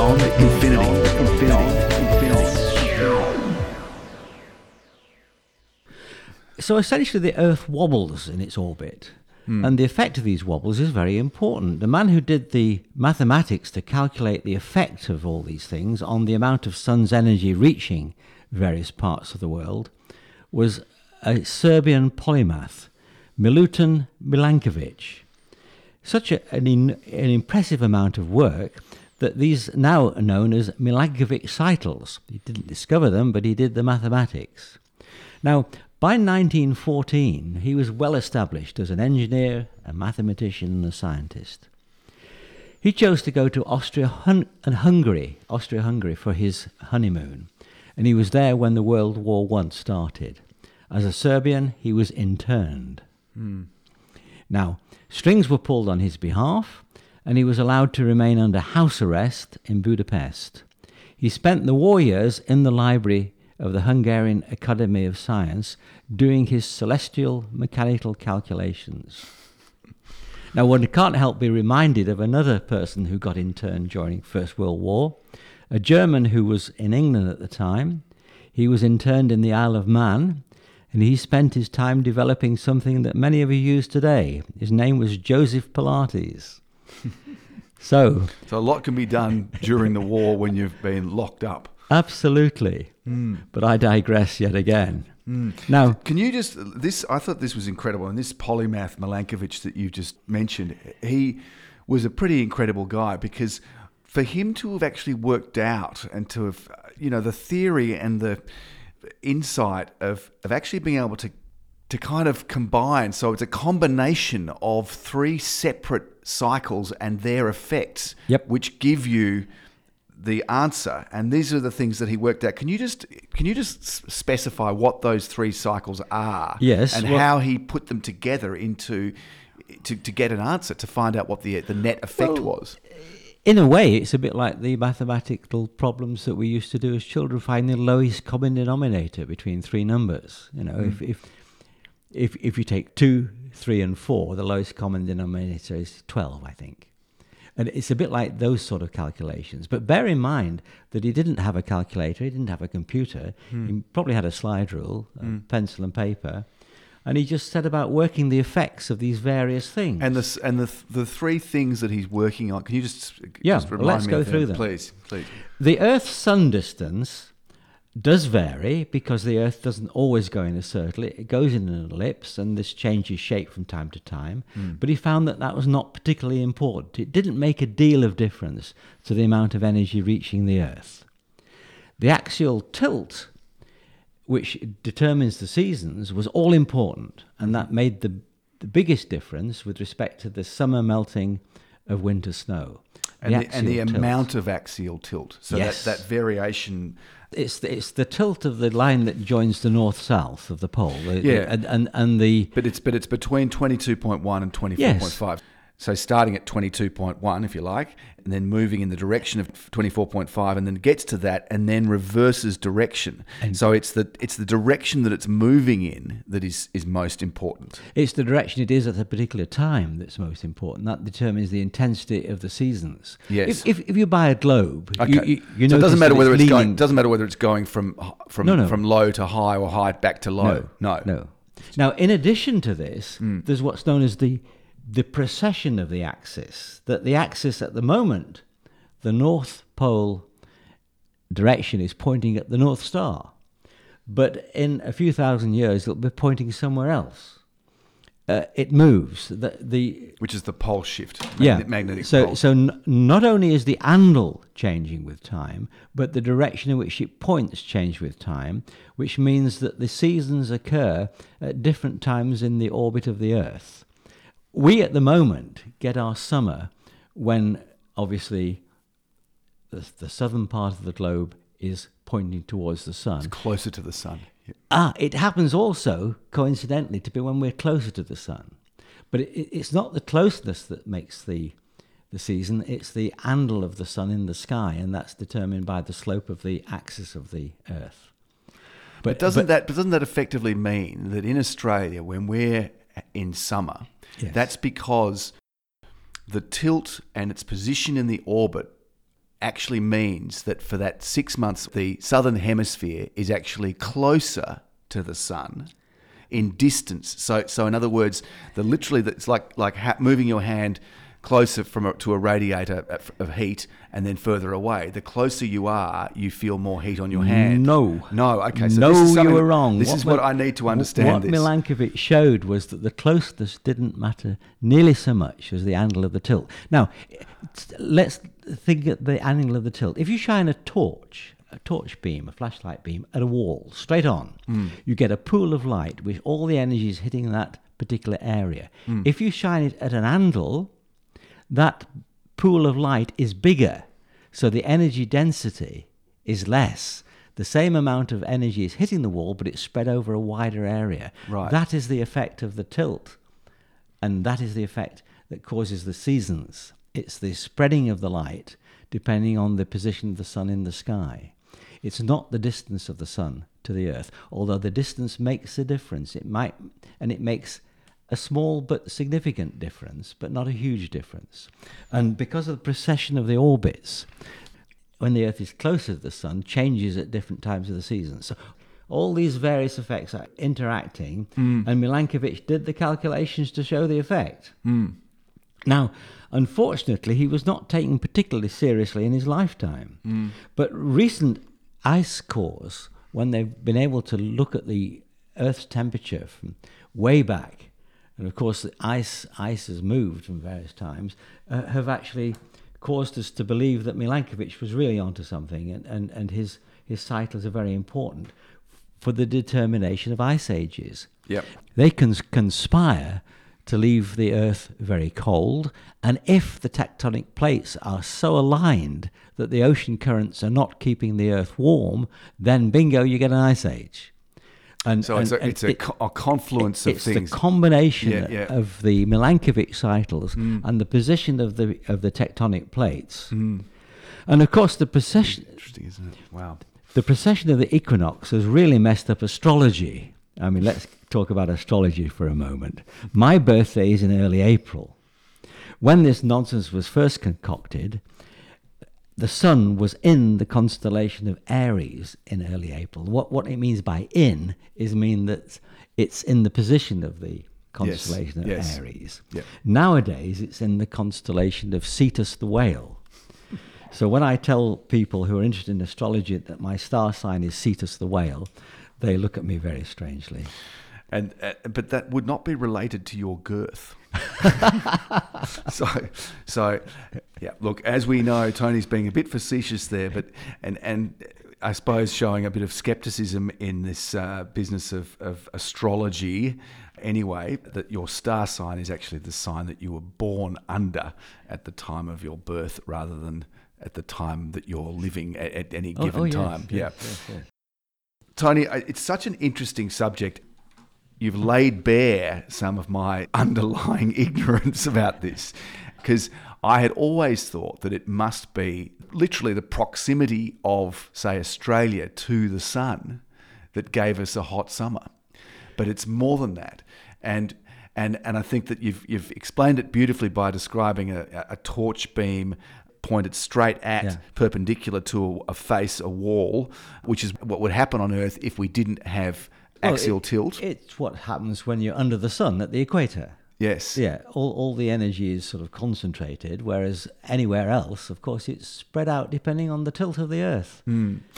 beyond infinity. So essentially the Earth wobbles in its orbit. And the effect of these wobbles is very important. The man who did the mathematics to calculate the effect of all these things on the amount of sun's energy reaching various parts of the world was a Serbian polymath, Milutin Milanković. Such an impressive amount of work that these now are known as Milanković cycles. He didn't discover them, but he did the mathematics. Now, by 1914, he was well established as an engineer, a mathematician and a scientist. He chose to go to Austria-Hungary for his honeymoon, and he was there when the World War I started. As a Serbian, he was interned. Now, strings were pulled on his behalf, and he was allowed to remain under house arrest in Budapest. He spent the war years in the library of the Hungarian Academy of Science doing his celestial mechanical calculations. Now, one can't help be reminded of another person who got interned during First World War, a German who was in England at the time. He was interned in the Isle of Man, and he spent his time developing something that many of you use today. His name was Joseph Pilates. So a lot can be done during the war when you've been locked up. Absolutely. But I digress yet again. Now, can you just, I thought this was incredible, and this polymath Milanković that you just mentioned, he was a pretty incredible guy, because for him to have actually worked out and to have, the theory and the insight of actually being able to kind of combine, so it's a combination of three separate cycles and their effects, which give you the answer, and these are the things that he worked out. Can you just specify what those three cycles are? Yes, and how he put them together to get an answer, to find out what the net effect was. In a way, it's a bit like the mathematical problems that we used to do as children, finding the lowest common denominator between three numbers. If you take 2, 3, and 4, the lowest common denominator is 12, I think. And it's a bit like those sort of calculations. But bear in mind that he didn't have a calculator, he didn't have a computer. He probably had a slide rule, a pencil and paper. And he just set about working the effects of these various things. And the three things that he's working on, can you just remind me of them? Let's go through them. Please. The Earth's sun distance does vary because the Earth doesn't always go in a circle. It goes in an ellipse, and this changes shape from time to time. But he found that was not particularly important. It didn't make a deal of difference to the amount of energy reaching the Earth. The axial tilt, which determines the seasons, was all important, and that made the biggest difference with respect to the summer melting of winter snow. And the amount of axial tilt. So yes, that variation. It's the tilt of the line that joins the north-south of the pole. But it's between 22.1 and 24.5. Yes. So starting at 22.1, if you like, and then moving in the direction of 24.5, and then gets to that, and then reverses direction. And so it's the direction that it's moving in that is most important. It's the direction it is at a particular time that's most important. That determines the intensity of the seasons. Yes. If you buy a globe, you know, so it doesn't matter whether it's going from low to high or high back to low. No. Now, in addition to this, there's what's known as the precession of the axis, that the axis at the moment, the North Pole direction, is pointing at the North Star. But in a few thousand years, it'll be pointing somewhere else. It moves. Which is the pole shift, magnetic pole. So not only is the angle changing with time, but the direction in which it points changes with time, which means that the seasons occur at different times in the orbit of the Earth. We at the moment get our summer when, obviously, the southern part of the globe is pointing towards the sun. It's closer to the sun. Yep. It happens also, coincidentally, to be when we're closer to the sun. But it's not the closeness that makes the season, it's the angle of the sun in the sky, and that's determined by the slope of the axis of the Earth. But doesn't that effectively mean that in Australia, when we're in summer... Yes. That's because the tilt and its position in the orbit actually means that for that 6 months, the southern hemisphere is actually closer to the sun in distance. So in other words, it's like moving your hand closer to a radiator of heat and then further away. The closer you are, you feel more heat on your hand. No. Okay. So you were wrong. This is what I need to understand. What Milanković showed was that the closeness didn't matter nearly so much as the angle of the tilt. Now, let's think at the angle of the tilt. If you shine a torch beam, a flashlight beam, at a wall, straight on, you get a pool of light with all the energy is hitting that particular area. If you shine it at an angle, that pool of light is bigger, so the energy density is less. The same amount of energy is hitting the wall, but it's spread over a wider area. Right. That is the effect of the tilt, and that is the effect that causes the seasons. It's the spreading of the light depending on the position of the sun in the sky. It's not the distance of the sun to the earth, although the distance makes a difference. It makes a small but significant difference, but not a huge difference. And because of the precession of the orbits, when the earth is closer to the sun, changes at different times of the season. So all these various effects are interacting, and Milanković did the calculations to show the effect. Now, unfortunately, he was not taken particularly seriously in his lifetime. But recent ice cores, when they've been able to look at the Earth's temperature from way back, and of course the ice has moved from various times, have actually caused us to believe that Milanković was really onto something, and his cycles are very important for the determination of ice ages. Yep. They can conspire to leave the Earth very cold, and if the tectonic plates are so aligned that the ocean currents are not keeping the Earth warm, then bingo, you get an ice age. So it's a confluence of things. It's the combination of the Milanković cycles and the position of the tectonic plates, and of course the precession. Interesting, isn't it? Wow. The precession of the equinox has really messed up astrology. I mean, let's talk about astrology for a moment. My birthday is in early April. When this nonsense was first concocted, the sun was in the constellation of Aries in early April. What it means by in is mean that it's in the position of the constellation of Aries. Yep. Nowadays, it's in the constellation of Cetus the whale. So when I tell people who are interested in astrology that my star sign is Cetus the whale, they look at me very strangely. And but that would not be related to your girth. So yeah, look, as we know, Tony's being a bit facetious there, but and I suppose showing a bit of skepticism in this business of astrology anyway, that your star sign is actually the sign that you were born under at the time of your birth rather than at the time that you're living at any given time. Yes. Tony, it's such an interesting subject. You've laid bare some of my underlying ignorance about this, because I had always thought that it must be literally the proximity of, say, Australia to the sun that gave us a hot summer. But it's more than that. And I think that you've explained it beautifully by describing a torch beam pointed straight at, perpendicular to a face, a wall, which is what would happen on Earth if we didn't have axial tilt. It's what happens when you're under the sun at the equator. Yes. Yeah, all the energy is sort of concentrated, whereas anywhere else, of course, it's spread out depending on the tilt of the Earth. And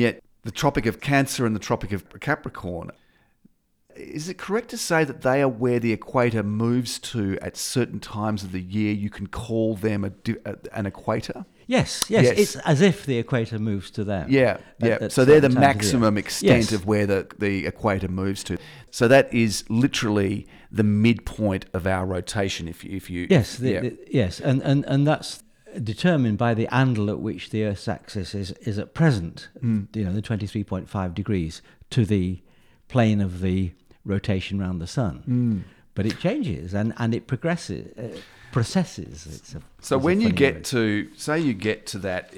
yet the Tropic of Cancer and the Tropic of Capricorn, is it correct to say that they are where the equator moves to at certain times of the year? You can call them an equator? Yes. It's as if the equator moves to them. At so they're the maximum extent of where the equator moves to. So that is literally the midpoint of our rotation. And that's determined by the angle at which the Earth's axis is at present. You know, the 23.5 degrees to the plane of the rotation around the sun. But it changes and it progresses. Processes. So when you get to, say you get to that,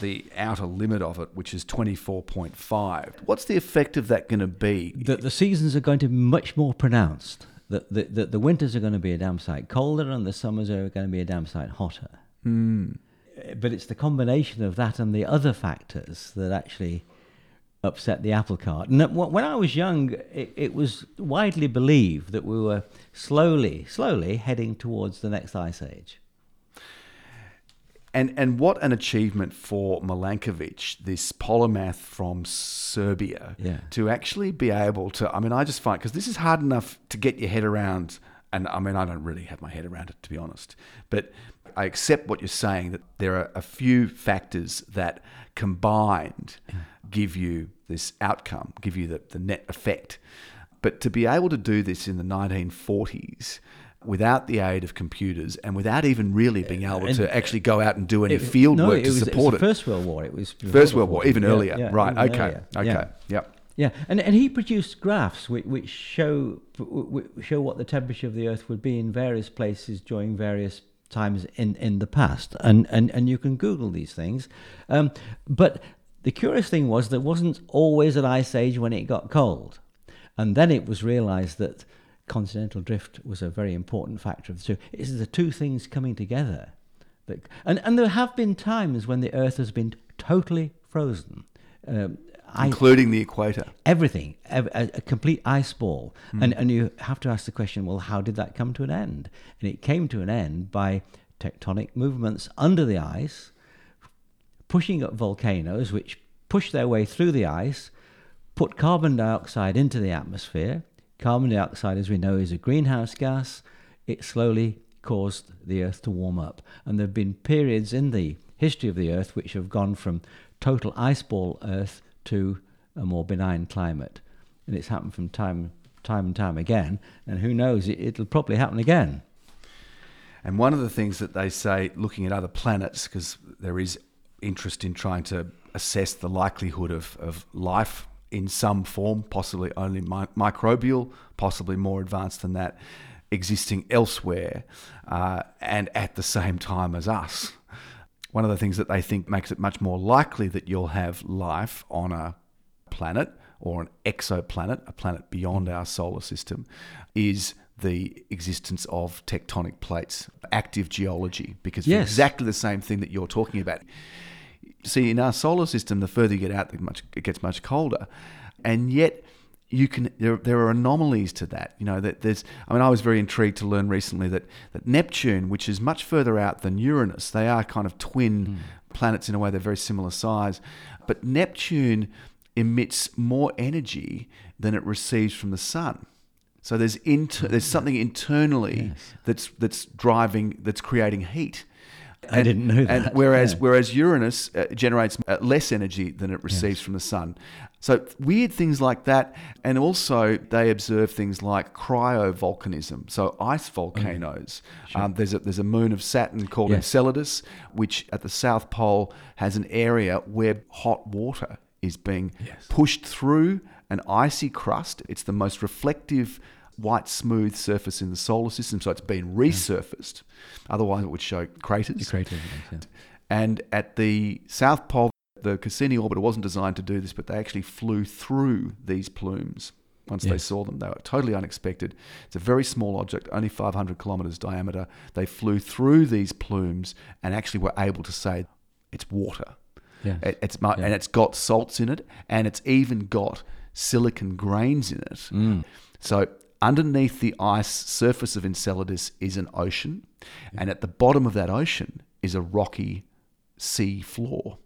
the outer limit of it, which is 24.5, what's the effect of that going to be? That the seasons are going to be much more pronounced. That the winters are going to be a damn sight colder and the summers are going to be a damn sight hotter. But it's the combination of that and the other factors that actually upset the apple cart. And when I was young, it was widely believed that we were slowly heading towards the next ice age. And what an achievement for Milanković, this polymath from Serbia, to actually be able to, I just find, because this is hard enough to get your head around, and I don't really have my head around it, to be honest, but I accept what you're saying, that there are a few factors that combined give you this outcome, give you the net effect. But to be able to do this in the 1940s, without the aid of computers and without even really being able to actually go out and do any field work to support it. It was the First World War. It was even earlier. Yeah, right, okay. And he produced graphs which show what the temperature of the Earth would be in various places during various times in the past. And you can Google these things. But the curious thing was there wasn't always an ice age when it got cold. And then it was realized that continental drift was a very important factor of the two. It's the two things coming together. And there have been times when the Earth has been totally frozen. Including the equator. Everything. A complete ice ball. And you have to ask the question, well, how did that come to an end? And it came to an end by tectonic movements under the ice, pushing up volcanoes, which push their way through the ice, put carbon dioxide into the atmosphere. Carbon dioxide, as we know, is a greenhouse gas. It slowly caused the Earth to warm up. And there have been periods in the history of the Earth which have gone from total iceball Earth to a more benign climate. And it's happened from time and time again. And who knows, it'll probably happen again. And one of the things that they say, looking at other planets, because there is interest in trying to assess the likelihood of life in some form, possibly only microbial, possibly more advanced than that, existing elsewhere and at the same time as us. One of the things that they think makes it much more likely that you'll have life on a planet or an exoplanet, a planet beyond our solar system, is the existence of tectonic plates, active geology, because for exactly the same thing that you're talking about. See, in our solar system, the further you get out, it gets much colder, and yet there are anomalies to that. You know that there's. I was very intrigued to learn recently that Neptune, which is much further out than Uranus, they are kind of twin planets in a way. They're very similar size, but Neptune emits more energy than it receives from the sun. So there's something internally that's creating heat. I didn't know that. And whereas Uranus generates less energy than it receives from the sun. So weird things like that. And also they observe things like cryovolcanism, so ice volcanoes. There's a moon of Saturn called Enceladus, which at the South Pole has an area where hot water is being pushed through an icy crust. It's the most reflective white smooth surface in the solar system, so it's been resurfaced. Otherwise, it would show craters. And at the South Pole, the Cassini Orbiter wasn't designed to do this, but they actually flew through these plumes once they saw them. They were totally unexpected. It's a very small object, only 500 kilometers diameter. They flew through these plumes and actually were able to say it's water. And it's got salts in it, and it's even got silicon grains in it. So underneath the ice surface of Enceladus is an ocean, and at the bottom of that ocean is a rocky sea floor.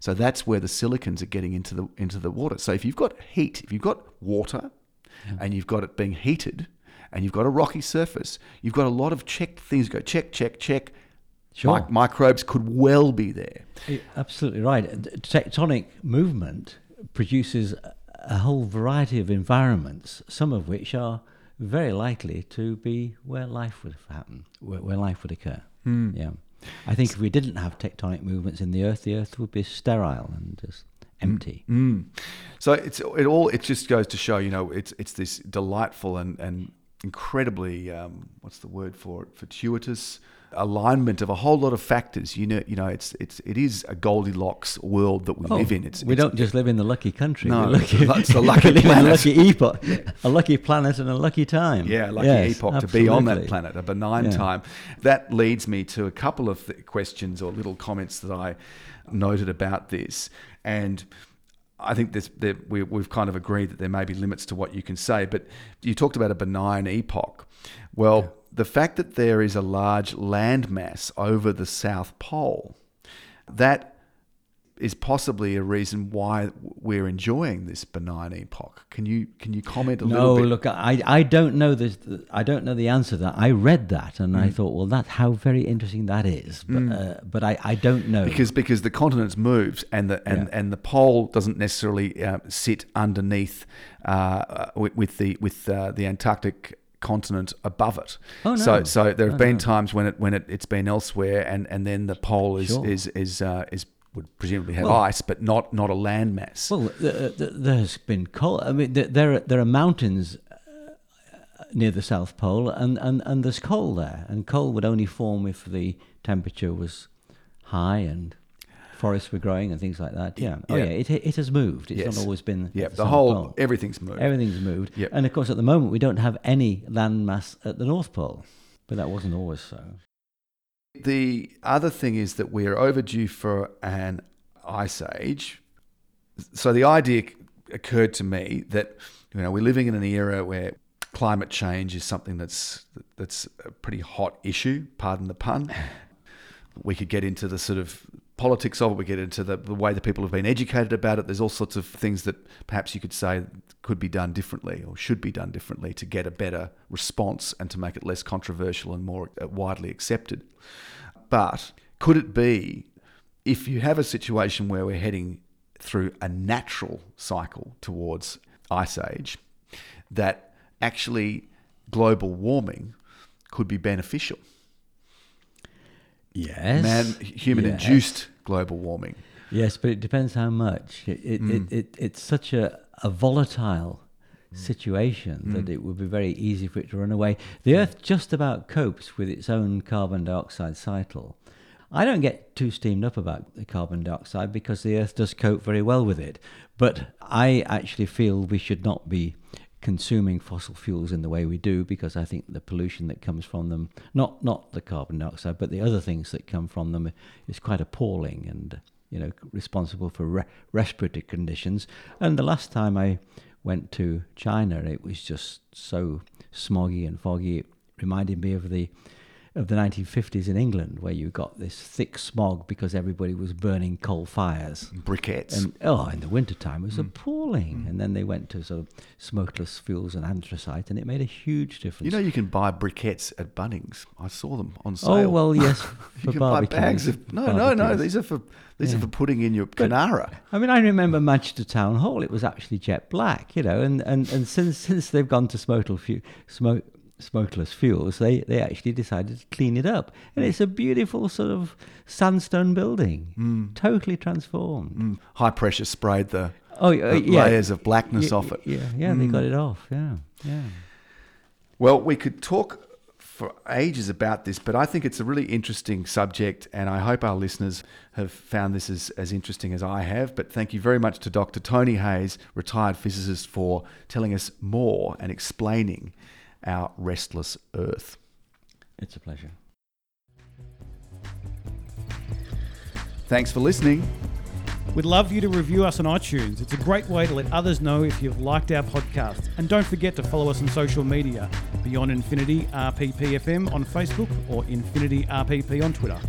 So that's where the silicons are getting into the water. So if you've got heat, if you've got water, and you've got it being heated, and you've got a rocky surface, you've got a lot of things go check. Sure. Microbes could well be there. You're absolutely right. Tectonic movement produces a whole variety of environments, some of which are very likely to be where life would happen, where life would occur. I think if we didn't have tectonic movements in the Earth would be sterile and just empty. So it just goes to show, it's this delightful and incredibly fortuitous alignment of a whole lot of factors. You know, it is a Goldilocks world that we live in. We don't just live in the lucky country. No, it's a lucky planet. A lucky planet and a lucky time. Yeah, a lucky epoch absolutely. To be on that planet, a benign time. That leads me to a couple of questions or little comments that I noted about this. And I think we've kind of agreed that there may be limits to what you can say, but you talked about a benign epoch. Well, the fact that there is a large landmass over the South Pole, that is possibly a reason why we're enjoying this benign epoch. Can you comment a little bit? No, look, I don't know this. I don't know the answer to that. I read that and I thought, well, that's how very interesting that is. But but I don't know because the continents moves and the pole doesn't necessarily sit underneath with the Antarctic continent above it. Oh, no. So there have been times when it's been elsewhere and then the pole is would presumably have ice, but not a landmass. Well, there's been coal. I mean, there are mountains near the South Pole, and there's coal there. And coal would only form if the temperature was high and forests were growing and things like that. Yeah. Oh, yeah. It has moved. It's not always been. Yeah. The whole Pole. Everything's moved. Everything's moved. Yep. And of course, at the moment, we don't have any landmass at the North Pole, but that wasn't always so. The other thing is that we are overdue for an ice age. So the idea occurred to me that, you know, we're living in an era where climate change is something that's a pretty hot issue, pardon the pun. We could get into the sort of politics of it, we get into the way that people have been educated about it. There's all sorts of things that perhaps you could say could be done differently or should be done differently to get a better response and to make it less controversial and more widely accepted. But could it be, if you have a situation where we're heading through a natural cycle towards ice age, that actually global warming could be beneficial? Yes. Human-induced global warming. Yes, but it depends how much. It's such a volatile situation that it would be very easy for it to run away. The Earth just about copes with its own carbon dioxide cycle. I don't get too steamed up about the carbon dioxide because the Earth does cope very well with it. But I actually feel we should not be consuming fossil fuels in the way we do, because I think the pollution that comes from them, not the carbon dioxide, but the other things that come from them, is quite appalling and, you know, responsible for respiratory conditions. And the last time I went to China, it was just so smoggy and foggy. It reminded me of the 1950s in England, where you got this thick smog because everybody was burning coal fires. Briquettes. And, in the wintertime, it was appalling. And then they went to sort of smokeless fuels and anthracite, and it made a huge difference. You know, you can buy briquettes at Bunnings. I saw them on sale. Oh, well, yes. You can buy bags of... No. These are for putting in your Canara. I mean, I remember Manchester Town Hall. It was actually jet black, you know, and since they've gone to smokeless fuels, they actually decided to clean it up, and it's a beautiful sort of sandstone building, totally transformed. High pressure sprayed the layers of blackness off it. They got it off. Well, we could talk for ages about this, but I think it's a really interesting subject, and I hope our listeners have found this as interesting as I have. But thank you very much to Dr. Tony Hayes, retired physicist, for telling us more and explaining our restless Earth. It's a pleasure. Thanks for listening. We'd love you to review us on iTunes. It's a great way to let others know if you've liked our podcast. And don't forget to follow us on social media, Beyond Infinity RPPFM on Facebook or Infinity RPP on Twitter.